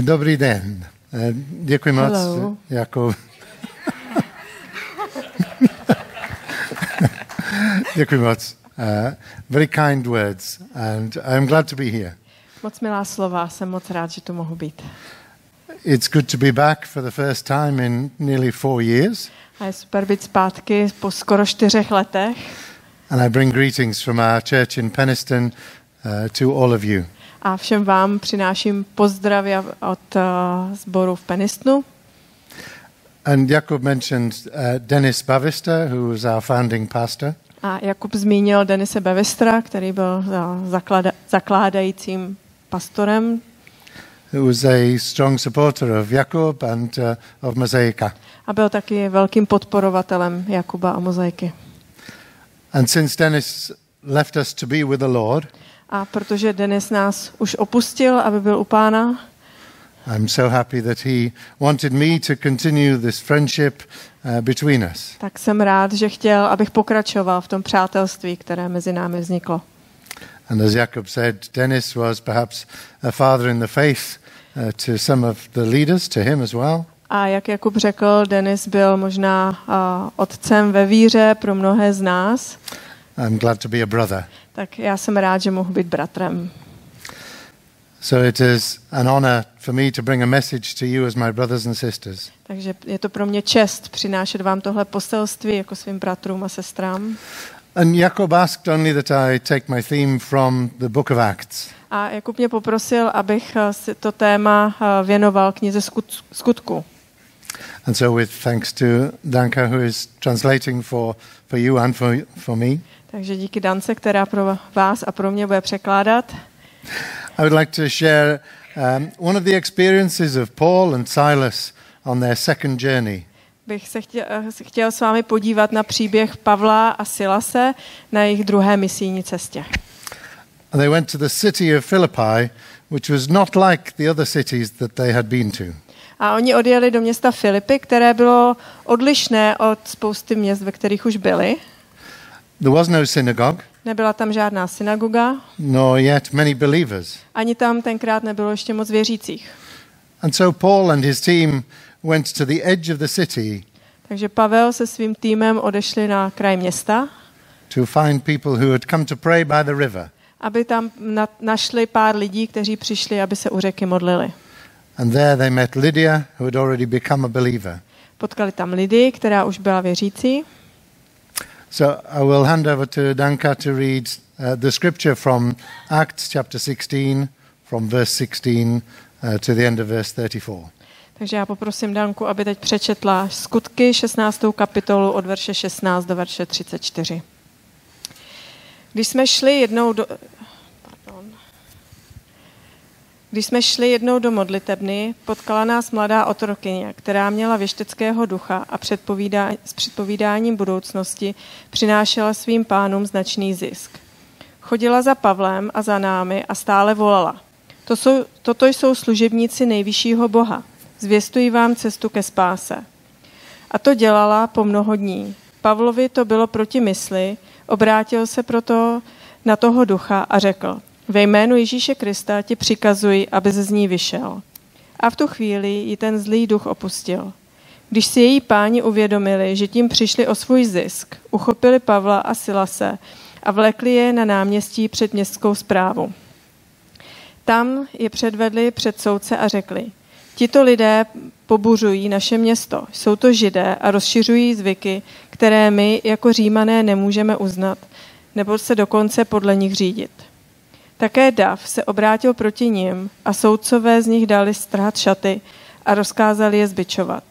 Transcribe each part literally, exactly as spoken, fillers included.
Dobrý den. Děkuji moc, Jakub. Děkuji moc. Uh, very kind words and I'm glad to be here. Moc milá slova, jsem moc rád, že tu mohu být. It's good to be back for the first time in nearly four years. A je super být zpátky po skoro čtyřech letech. And I bring greetings from our church in Penistone uh, to all of you. A všem vám přináším pozdravy od uh, sboru v Penistonu. And Jakub mentioned uh, Denise Bavistra, who was our founding pastor. A Jakub zmínil Denise Bavistra, který byl zaklada- zakládajícím pastorem. Who was a strong supporter of Jakub and uh, of Mozaika. A byl taky velkým podporovatelem Jakuba a Mozaiky. And since Dennis left us to be with the Lord. A protože Dennis nás už opustil, aby byl u Pána. I'm so happy that he wanted me to continue this friendship uh, between us. Tak jsem rád, že chtěl, abych pokračoval v tom přátelství, které mezi námi vzniklo. And as Jakub said, Dennis was perhaps a father in the faith uh, to some of the leaders, to him as well. A jak Jakub řekl, Dennis byl možná uh, otcem ve víře pro mnohé z nás. I'm glad to be a brother. Tak já jsem rád, že mohu být bratrem. So it is an honor for me to bring a message to you as my brothers and sisters. Takže je to pro mě čest přinášet vám tohle poselství jako svým bratrům a sestrám. And Jakub asked only that I take my theme from the book of Acts. A Jakub mě poprosil, abych si to téma věnoval knize Skutků. And so with thanks to Danka, who is translating for for you and for for me. Takže díky Dance, která pro vás a pro mě bude překládat. I would like to share um, one of the experiences of Paul and Silas on their second journey. Bych se chtěl, chtěl s vámi podívat na příběh Pavla a Silase na jejich druhé misijní cestě. And they went to the city of Philippi, which was not like the other cities that they had been to. A oni odjeli do města Philippi, které bylo odlišné od spousty měst, ve kterých už byli. There was no synagogue. Nebyla tam žádná synagoga. No yet many believers. Ani tam tenkrát nebylo ještě moc věřících. And so Paul and his team went to the edge of the city. Takže Pavel se svým týmem odešli na kraj města. To find people who had come to pray by the river. Aby tam na- našli pár lidí, kteří přišli, aby se u řeky modlili. And there they met Lydia, who had already become a believer. Potkali tam Lydii, která už byla věřící. So I will hand over to Danka to read uh, the scripture from Acts chapter sixteen, from verse sixteen uh, to the end of verse thirty-four. Takže já poprosím Danku, aby teď přečetla Skutky šestnáctou kapitolu od verše šestnáct do verše třicet čtyři. Když jsme šli jednou do Pardon. Když jsme šli jednou do modlitebny, potkala nás mladá otrokyně, která měla věšteckého ducha a předpovídá, s předpovídáním budoucnosti přinášela svým pánům značný zisk. Chodila za Pavlem a za námi a stále volala. To jsou, toto jsou služebníci nejvyššího Boha. Zvěstují vám cestu ke spáse. A to dělala po mnoho dní. Pavlovi to bylo proti mysli, obrátil se proto na toho ducha a řekl: Ve jménu Ježíše Krista ti přikazuji, aby z ní vyšel. A v tu chvíli ji ten zlý duch opustil. Když si její páni uvědomili, že tím přišli o svůj zisk, uchopili Pavla a Silase a vlekli je na náměstí před městskou správu. Tam je předvedli před soudce a řekli: Tito lidé pobuřují naše město, jsou to Židé a rozšiřují zvyky, které my jako Římané nemůžeme uznat, nebo se dokonce podle nich řídit. Také dav se obrátil proti nim a soudcové z nich dali strhat šaty a rozkázali je zbičovat.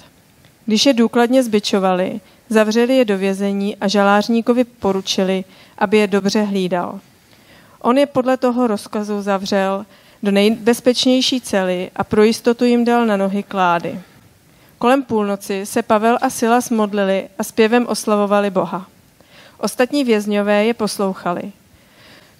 Když je důkladně zbičovali, zavřeli je do vězení a žalářníkovi poručili, aby je dobře hlídal. On je podle toho rozkazu zavřel do nejbezpečnější cely a pro jistotu jim dal na nohy klády. Kolem půlnoci se Pavel a Silas modlili a zpěvem oslavovali Boha. Ostatní vězňové je poslouchali.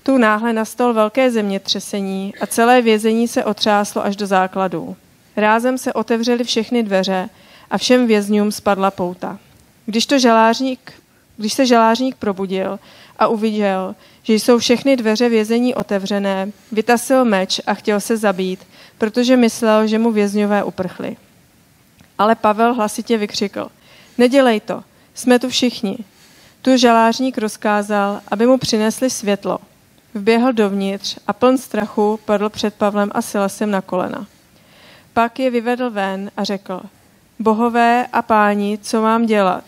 Tu náhle nastalo velké zemětřesení a celé vězení se otřáslo až do základů. Rázem se otevřely všechny dveře a všem vězňům spadla pouta. Když, to žalářník, když se žalářník probudil a uviděl, že jsou všechny dveře vězení otevřené, vytasil meč a chtěl se zabít, protože myslel, že mu vězňové uprchli. Ale Pavel hlasitě vykřikl, nedělej to, jsme tu všichni. Tu žalářník rozkázal, aby mu přinesli světlo. Vběhl dovnitř a pln strachu padl před Pavlem a Silasem na kolena. Pak je vyvedl ven a řekl, bohové a páni, co mám dělat,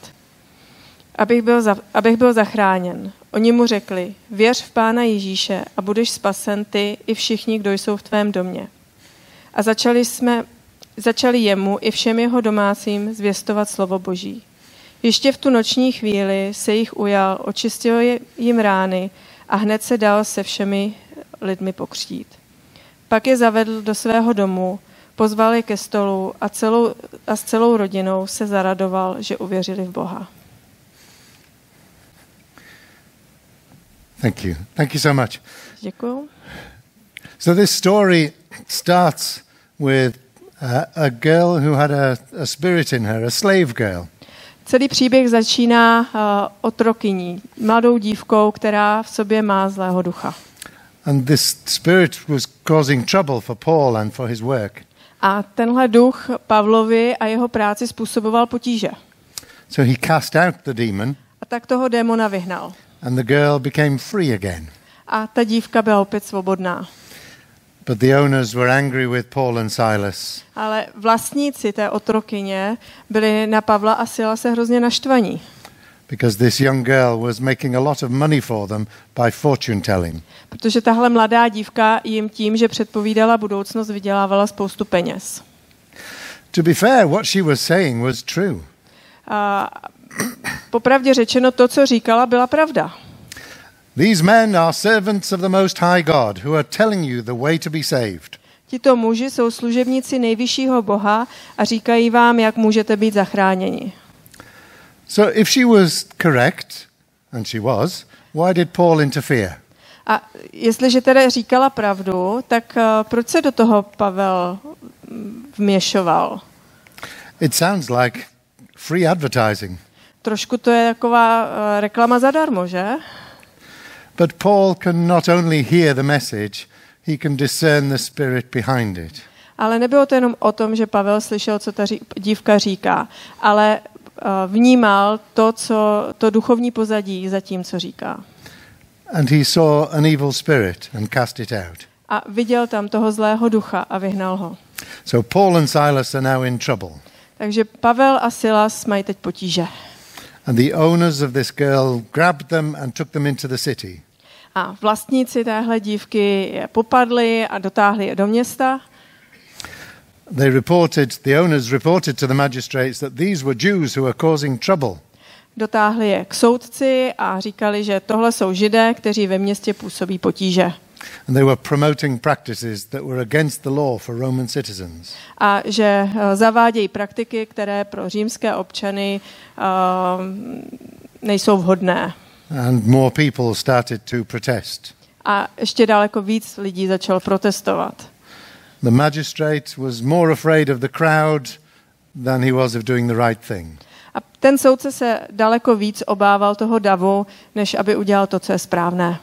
abych byl, za, abych byl zachráněn. Oni mu řekli, věř v Pána Ježíše a budeš spasen ty i všichni, kdo jsou v tvém domě. A začali, jsme, začali jemu i všem jeho domácím zvěstovat slovo Boží. Ještě v tu noční chvíli se jich ujal, očistil jim rány a hned se dal se všemi lidmi pokřtít. Pak je zavedl do svého domu, pozval je ke stolu a, celou, a s celou rodinou se zaradoval, že uvěřili v Boha. Thank you. Thank you so much. Děkuju. So this story starts with a, a girl who had a, a spirit in her, a slave girl. Celý příběh začíná uh, otrokyní, mladou dívkou, která v sobě má zlého ducha. And this spirit was causing trouble for Paul and for his work. A tenhle duch Pavlovi a jeho práci způsoboval potíže. So he cast out the demon. A tak toho démona vyhnal. And the girl became free again. A ta dívka byla opět svobodná. But the owners were angry with Paul and Silas. Ale vlastníci té otrokyně byli na Pavla a Silase hrozně naštvaní. Because this young girl was making a lot of money for them by fortune telling. Protože tahle mladá dívka jim tím, že předpovídala budoucnost, vydělávala spoustu peněz. To be fair, what she was saying was true. A popravdě řečeno, to, co říkala, byla pravda. These men are servants of the Most High God who are telling you the way to be saved. Tito muži jsou služebníci nejvyššího Boha a říkají vám, jak můžete být zachráněni. So if she was correct, and she was, why did Paul interfere? A jestliže teda říkala pravdu, tak uh, proč se do toho Pavel vměšoval? It sounds like free advertising. Trošku to je taková uh, reklama zadarmo, že? But Paul can not only hear the message, he can discern the spirit behind it. Ale nebylo to jenom o tom, že Pavel slyšel, co ta ří, dívka říká, ale uh, vnímal to, co to duchovní pozadí za tím, co říká. And he saw an evil spirit and cast it out. A viděl tam toho zlého ducha a vyhnal ho. So Paul and Silas are now in trouble. Takže Pavel a Silas mají teď potíže. And the owners of this girl grabbed them and took them into the city. A vlastníci téhle dívky je popadli a dotáhli je do města. They reported, the owners reported to the magistrates that these were Jews who were causing trouble. Dotáhli je k soudci a říkali, že tohle jsou Židé, kteří ve městě působí potíže. And they were promoting practices that were against the law for Roman citizens. A že zavádějí praktiky, které pro římské občany uh, nejsou vhodné. And more people started to protest. A ještě daleko víc lidí začalo protestovat. The magistrate was more afraid of the crowd than he was of doing the right thing. A ten soudce se daleko víc obával toho davu, než aby udělal to, co je správné.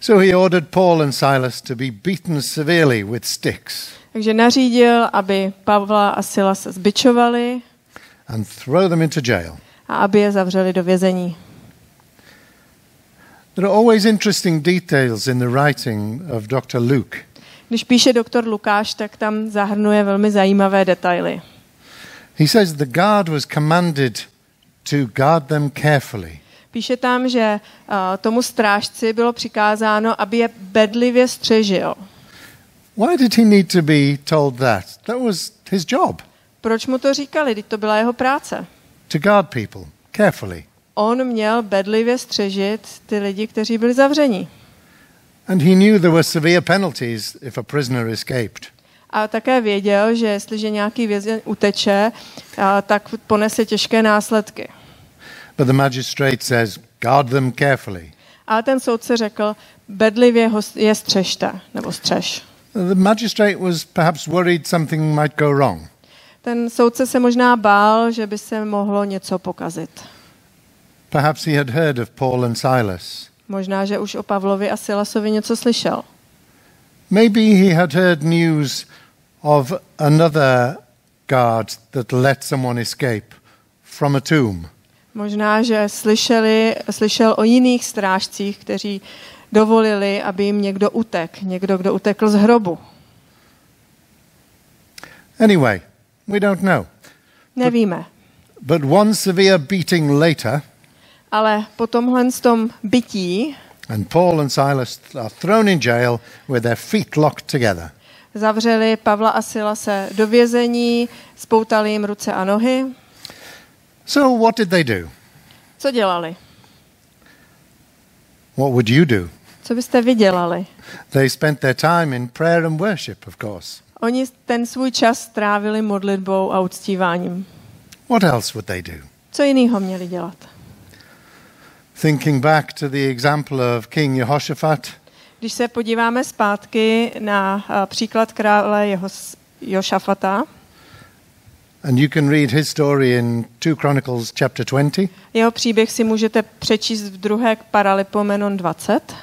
So he ordered Paul and Silas to be beaten severely with sticks. Takže nařídil, aby Pavla a Silase zbičovali. And throw them into jail. A aby je zavřeli do vězení. There are always interesting details in the writing of Doctor Luke. Když píše doktor Lukáš, tak tam zahrnuje velmi zajímavé detaily. He says the guard was commanded to guard them carefully. Píše tam, že uh, tomu strážci bylo přikázáno, aby je bedlivě střežil. Why did he need to be told that? That was his job. Proč mu to říkali? Vždyť to byla jeho práce. To guard people carefully. On měl bedlivě střežit ty lidi, kteří byli zavřeni. And he knew there were severe penalties if a prisoner escaped. A také věděl, že jestliže nějaký vězeň uteče, uh, tak ponese těžké následky. But the magistrate says, guard them carefully. Ale ten soudce řekl, bedlivě je střežte, nebo střež. The magistrate was perhaps worried something might go wrong. Ten soudce se možná bál, že by se mohlo něco pokazit. Perhaps he had heard of Paul and Silas. Možná, že už o Pavlovi a Silasovi něco slyšel. Maybe he had heard news of another guard that let someone escape from a tomb. Možná, že slyšeli, slyšel o jiných strážcích, kteří dovolili, aby jim někdo utek, někdo, kdo utekl z hrobu. Anyway, we don't know. Nevíme. But, but one severe beating later, ale po tomhle tom bytí, and Paul and Silas are thrown in jail with their feet locked together. Zavřeli Pavla a Silase do vězení, spoutali jim ruce a nohy. So what did they do? Co dělali? What would you do? Co byste vy dělali? They spent their time in prayer and worship, of course. Oni ten svůj čas strávili modlitbou a uctíváním. What else would they do? Co jiného měli dělat? Thinking back to the example of King Jehošafat. Když se podíváme zpátky na příklad krále Jehošafata. And you can read his story in Second Chronicles chapter twenty. Jeho příběh si můžete přečíst v druhé Paralipomenon dvacet.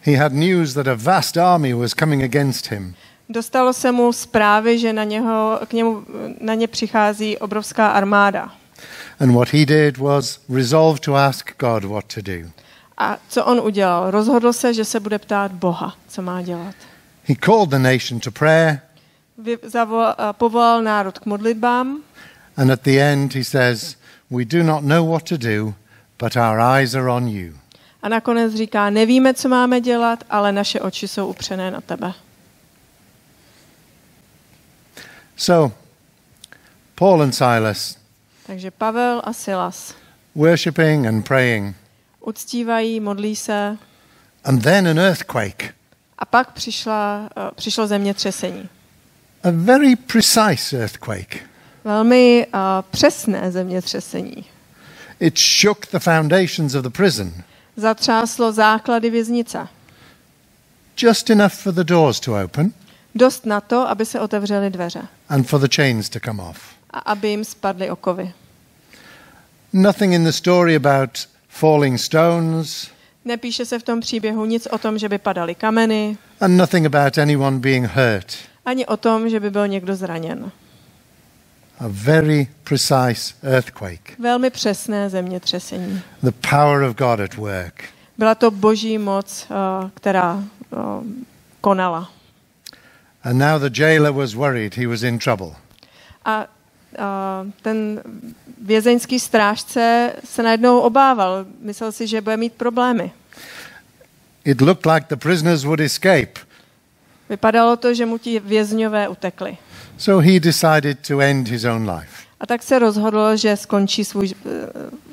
He had news that a vast army was coming against him. Dostalo se mu zprávy, že na něho k němu na ně přichází obrovská armáda. And what he did was resolve to ask God what to do. A co on udělal? Rozhodl se, že se bude ptát Boha, co má dělat. He called the nation to prayer. Zavol, povolal národ k modlitbám. And at the end he says, we do not know what to do, but our eyes are on you. A nakonec říká, nevíme, co máme dělat, ale naše oči jsou upřené na tebe. So, Paul and Silas. Takže Pavel a Silas. Worshipping and praying. Uctívají, modlí se. And then an earthquake. A pak přišla, přišlo zemětřesení. A very precise earthquake. Velmi uh, přesné zemětřesení. It shook the foundations of the prison. Zatřáslo základy věznice. Just enough for the doors to open. Dost na to, aby se otevřely dveře. And for the chains to come off. A aby jim spadly okovy. Nothing in the story about falling stones. Nepíše se v tom příběhu nic o tom, že by padaly kameny. And nothing about anyone being hurt. Ani o tom, že by byl někdo zraněn. A very precise earthquake. Velmi přesné zemětřesení. The power of God at work. Byla to boží moc, uh, která uh, konala. And now the jailer was worried he was in trouble. A uh, ten vězeňský strážce se najednou obával, myslel si, že bude mít problémy. It looked like the prisoners would escape. Vypadalo to, že mu ti vězňové utekli. So he decided to end his own life. A tak se rozhodl, že skončí svůj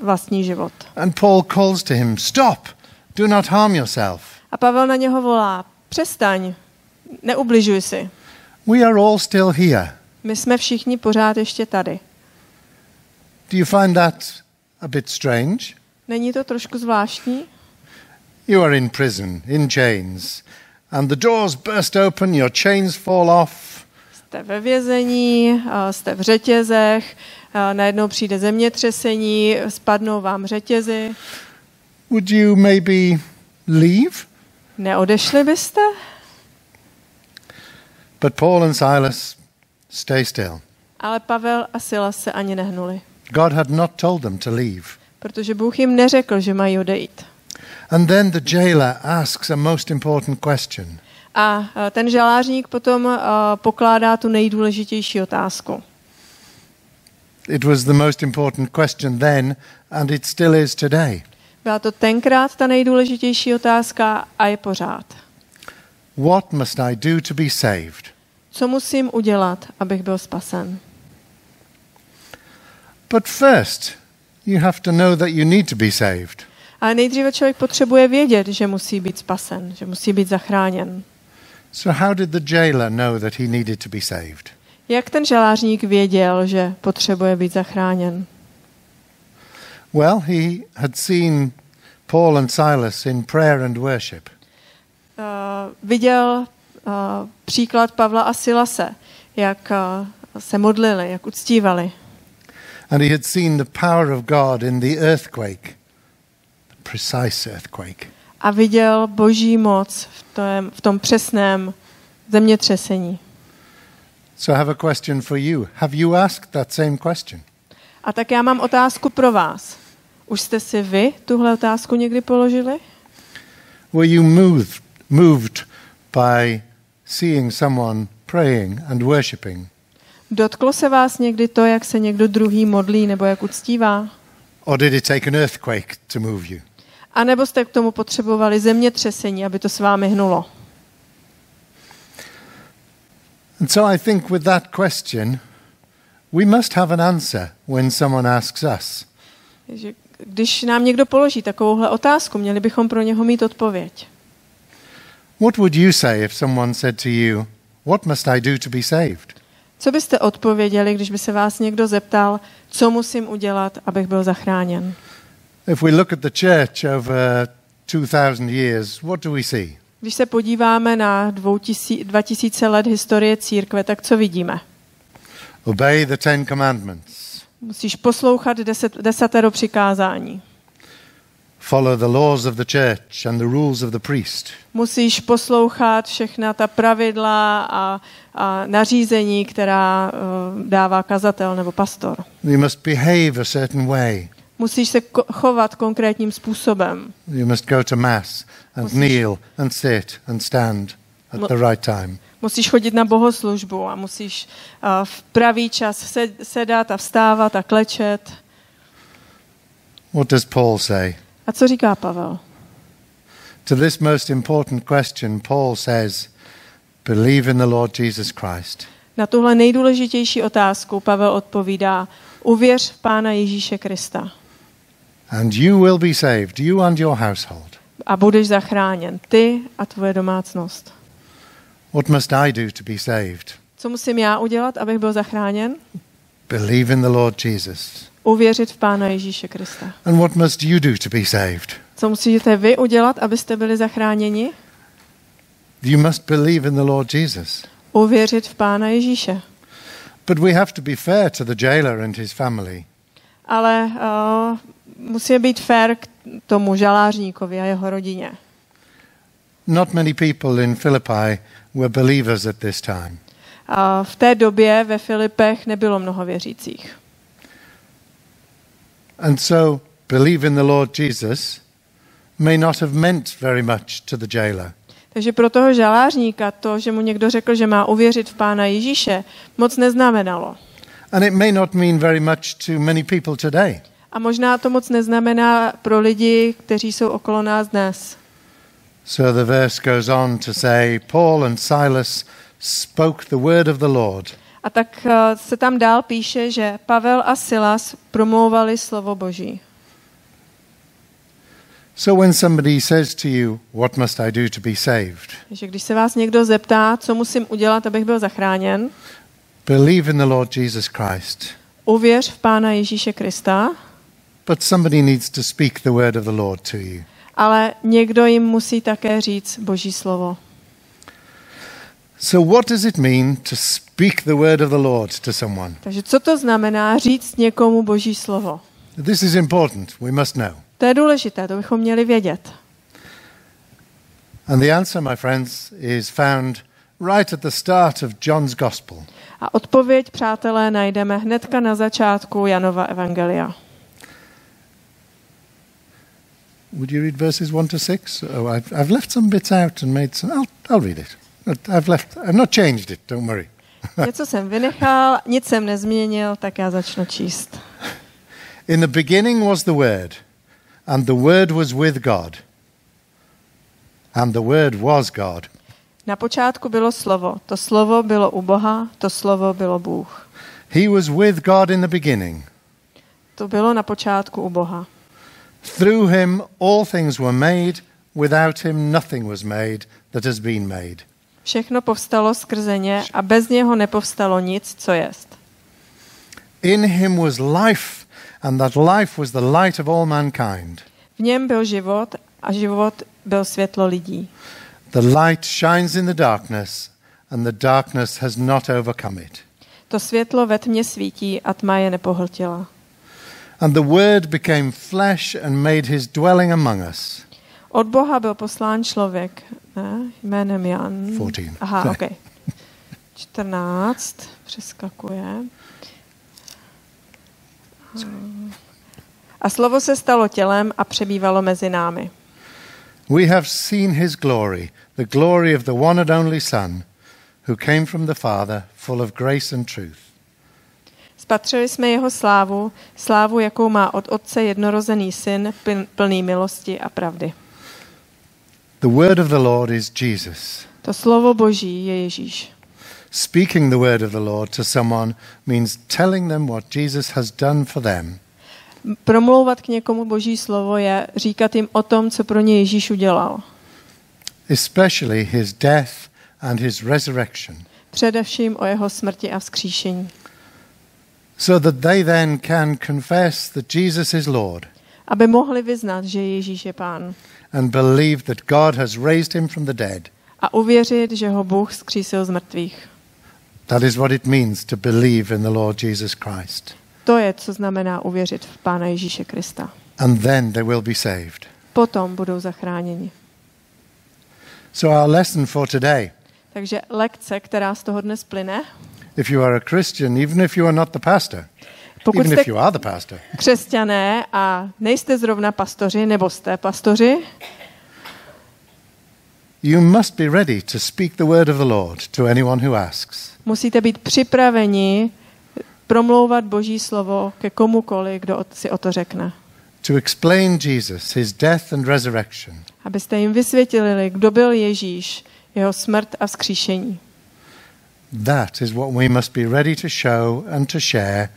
vlastní život. And Paul calls to him, stop, do not harm yourself. A Pavel na něho volá, přestaň, neubližuj si. We are all still here. My jsme všichni pořád ještě tady. Do you find that a bit strange? Není to trošku zvláštní? You are in prison, in chains. And the doors burst open, your chains fall off. Jste ve vězení, jste v řetězech, najednou přijde zemětřesení, spadnou vám řetězy. Would you maybe leave? Neodešli byste? But Paul and Silas stay still. Ale Pavel a Silas se ani nehnuli. God had not told them to leave. Protože Bůh jim neřekl, že mají odejít. And then the jailer asks a most important question. A ten žalářník potom uh, pokládá tu nejdůležitější otázku. It was the most important question then and it still is today. Byla to tenkrát ta nejdůležitější otázka a je pořád. What must I do to be saved? Co musím udělat, abych byl spasen? But first, you have to know that you need to be saved. Ale nejdříve člověk potřebuje vědět, že musí být spasen, že musí být zachráněn. So how did the jailer know that he needed to be saved? Jak ten žalářník věděl, že potřebuje být zachráněn? Well, he had seen Paul and Silas in prayer and worship. Uh, viděl uh, příklad Pavla a Silase, jak uh, se modlili, jak uctívali. And he had seen the power of God in the earthquake. Precise earthquake. a viděl Boží moc v tom, v tom přesném zemětřesení. So I have a question for you. Have you asked that same question? A tak já mám otázku pro vás. Už jste si vy tuhle otázku někdy položili? Were you moved, moved by seeing someone praying and worshiping? Dotklo se vás někdy to, jak se někdo druhý modlí nebo jak uctívá? Or did it take an earthquake to move you? A nebo jste k tomu potřebovali zemětřesení, aby to s vámi hnulo? And so I think with that question, we must have an answer when someone asks us. Když nám někdo položí takovouhle otázku, měli bychom pro něho mít odpověď. What would you say if someone said to you, what must I do to be saved? Co byste odpověděli, když by se vás někdo zeptal, co musím udělat, abych byl zachráněn? If we look at the church over two thousand years, what do we see? Když se podíváme na dva tisíce let historie církve, tak co vidíme? Obey the Ten Commandments. Musíš poslouchat deset, desatero přikázání. Follow the laws of the church and the rules of the priest. Musíš poslouchat všechna ta pravidla a, a nařízení, která uh, dává kazatel nebo pastor. You must behave a certain way. Musíš se ko- chovat konkrétním způsobem. You must go to mass and musíš... kneel and sit and stand at the right time. Musíš chodit na bohoslužbu a musíš uh, v pravý čas sedat a vstávat a klečet. What does Paul say? A co říká Pavel? To this most important question, Paul says, believe in the Lord Jesus Christ. Na tuhle nejdůležitější otázku Pavel odpovídá: uvěř v Pána Ježíše Krista. And you will be saved, you and your household. A budeš zachráněn, ty a tvoje domácnost. What must I do to be saved? Co musím já udělat, abych byl zachráněn? Believe in the Lord Jesus. Uvěřit v Pána Ježíše Krista. And what must you do to be saved? Co musíte vy udělat, abyste byli zachráněni? You must believe in the Lord Jesus. Uvěřit v Pána Ježíše. But we have to be fair to the jailer and his family. Ale uh, musíme být fair k tomu žalářníkovi a jeho rodině. Not many people in Philippi were believers at this time. Uh, v té době ve Filipech nebylo mnoho věřících. And so believe in the Lord Jesus may not have meant very much to the jailer. Takže pro toho žalářníka to, že mu někdo řekl, že má uvěřit v Pána Ježíše, moc neznamenalo. And it may not mean very much to many people today. A možná to moc neznamená pro lidi, kteří jsou okolo nás dnes. So the verse goes on to say, Paul and Silas spoke the word of the Lord. A tak se tam dál píše, že Pavel a Silas promlouvali slovo Boží. So when somebody says to you, what must I do to be saved? Když se vás někdo zeptá, co musím udělat, abych byl zachráněn? Believe in the Lord Jesus Christ. Uvěř v Pána Ježíše Krista. But somebody needs to speak the word of the Lord to you. Ale někdo jim musí také říct Boží slovo. So what does it mean to speak the word of the Lord to someone? Takže co to znamená říct někomu Boží slovo? This is important. We must know. To je důležité, to bychom měli vědět. And the answer, my friends, is found right at the start of John's Gospel. A odpověď, přátelé, najdeme hnedka na začátku Janova evangelia. Would you read verses one to six? Oh, I've, I've left some bits out and made some. I'll, I'll read it. I've left. I've not changed it. Don't worry. Něco jsem vynechal, nic jsem nezměnil, tak já začnu číst. In the beginning was the Word, and the Word was with God, and the Word was God. Na počátku bylo slovo. To slovo bylo u Boha. To slovo bylo Bůh. He was with God in the beginning. To bylo na počátku u Boha. Through him all things were made, without him nothing was made that has been made. Všechno povstalo skrze ně a bez něho nepovstalo nic, co jest. In him was life, and that life was the light of all mankind. V něm byl život a život byl světlo lidí. The light shines in the darkness, and the darkness has not overcome it. To světlo ve tmě svítí a tma je nepohltila. And the word became flesh and made his dwelling among us. Od Boha byl poslán člověk, ne? Jménem Jan. čtrnáct. Aha, ok. čtrnáct, přeskakuje. A slovo se stalo tělem a přebývalo mezi námi. We have seen his glory, the glory of the one and only Son, who came from the Father, full of grace and truth. Spatřili jsme jeho slávu, slávu, jakou má od Otce jednorozený Syn, plný milosti a pravdy. The word of the Lord is Jesus. To slovo Boží je Ježíš. Speaking the word of the Lord to someone means telling them what Jesus has done for them. Promlouvat k někomu Boží slovo je říkat jim o tom, co pro ně Ježíš udělal. Especially his death and his resurrection. Především o jeho smrti a vzkříšení. So that they then can confess that Jesus is Lord. Aby mohli vyznat, že Ježíš je Pán. And believe that God has raised him from the dead. A uvěřit, že ho Bůh vzkřísil z mrtvých. That is what it means to believe in the Lord Jesus Christ. To je, co znamená uvěřit v Pána Ježíše Krista. And then they will be saved. Potom budou zachráněni. So our lesson for today. Takže lekce, která z toho dnes plyne. If you are a Christian, even if you are not the pastor. Pokud jste křesťané a nejste zrovna pastoři, nebo jste pastoři, you must be ready to speak the word of the Lord to anyone who asks. Musíte být připraveni promlouvat Boží slovo ke komukoli, kdo si o to řekne. To explain Jesus, his death and resurrection. Abyste jim vysvětlili, kdo byl Ježíš, jeho smrt a vzkříšení. That is what we must be ready to show and to share.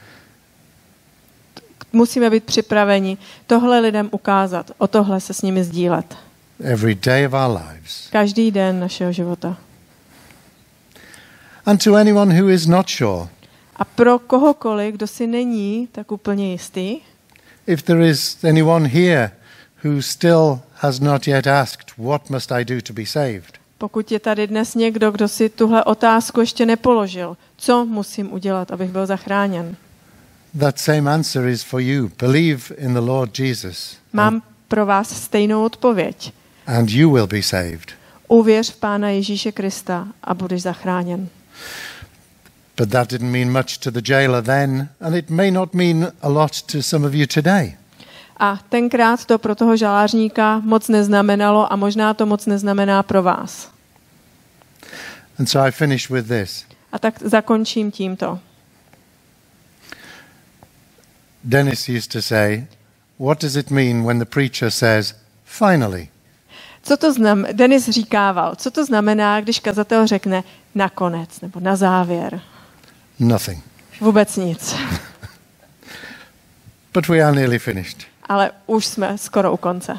Musíme být připraveni tohle lidem ukázat, o tohle se s nimi sdílet. Every day of our lives. Každý den našeho života. And to anyone who is not sure. A pro kohokoliv, kdo si není tak úplně jistý. If there is anyone here who still has not yet asked, what must I do to be saved? Pokud je tady dnes někdo, kdo si tuhle otázku ještě nepoložil, co musím udělat, abych byl zachráněn? That same answer is for you. Believe in the Lord Jesus. Mám pro vás stejnou odpověď. And you will be saved. Uvěř v Pána Ježíše Krista a budeš zachráněn. But that didn't mean much to the jailer then, and it may not mean a lot to some of you today. A tenkrát to pro toho žalářníka moc neznamenalo a možná to moc neznamená pro vás. And so I finish with this. A tak zakončím tímto. Dennis used to say, what does it mean when the preacher says, finally? Co to znam- Dennis říkával, co to znamená, když kazatel řekne nakonec nebo na závěr? Nothing. Vůbec nic. But we are nearly finished. Ale už jsme skoro u konce.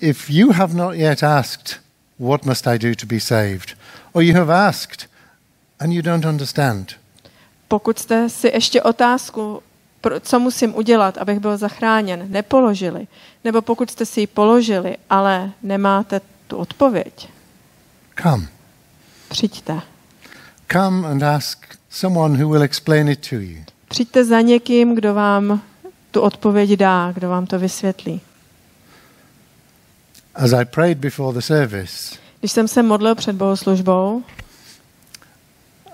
If you have not yet asked, what must I do to be saved? Or you have asked and you don't understand. Pokud jste si ještě otázku, co musím udělat, abych byl zachráněn, nepoložili, nebo pokud jste si ji položili, ale nemáte tu odpověď. Come. Přijďte. Come and ask someone who will explain it to you. Přijďte za někým, kdo vám tu odpověď dá, kdo vám to vysvětlí. As I prayed before the service. Když jsem se modlil před bohoslužbou,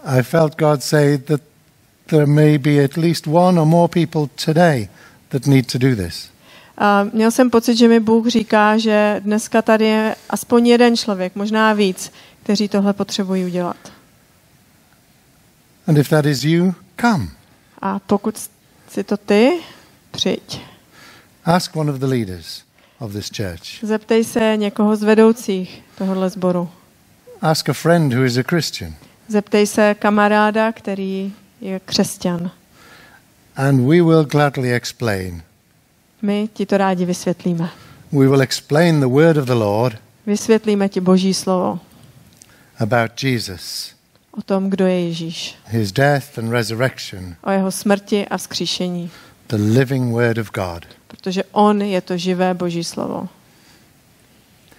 I felt God say that there may be at least one or more people today that need to do this. A měl jsem pocit, že mi Bůh říká, že dneska tady je aspoň jeden člověk, možná víc, kteří tohle potřebují udělat. And if that is you, come. A pokud si to ty, přijď. Ask one of the leaders of this church. Zeptej se někoho z vedoucích tohohle sboru. Ask a friend who is a Christian. Zeptej se kamaráda, který je křesťan. And we will gladly explain. My ti to rádi vysvětlíme. We will explain the word of the Lord. Vysvětlíme ti Boží slovo. About Jesus. O tom, kdo je Ježíš. His death and resurrection. O jeho smrti a vzkříšení. The living word of God. Protože on je to živé Boží slovo.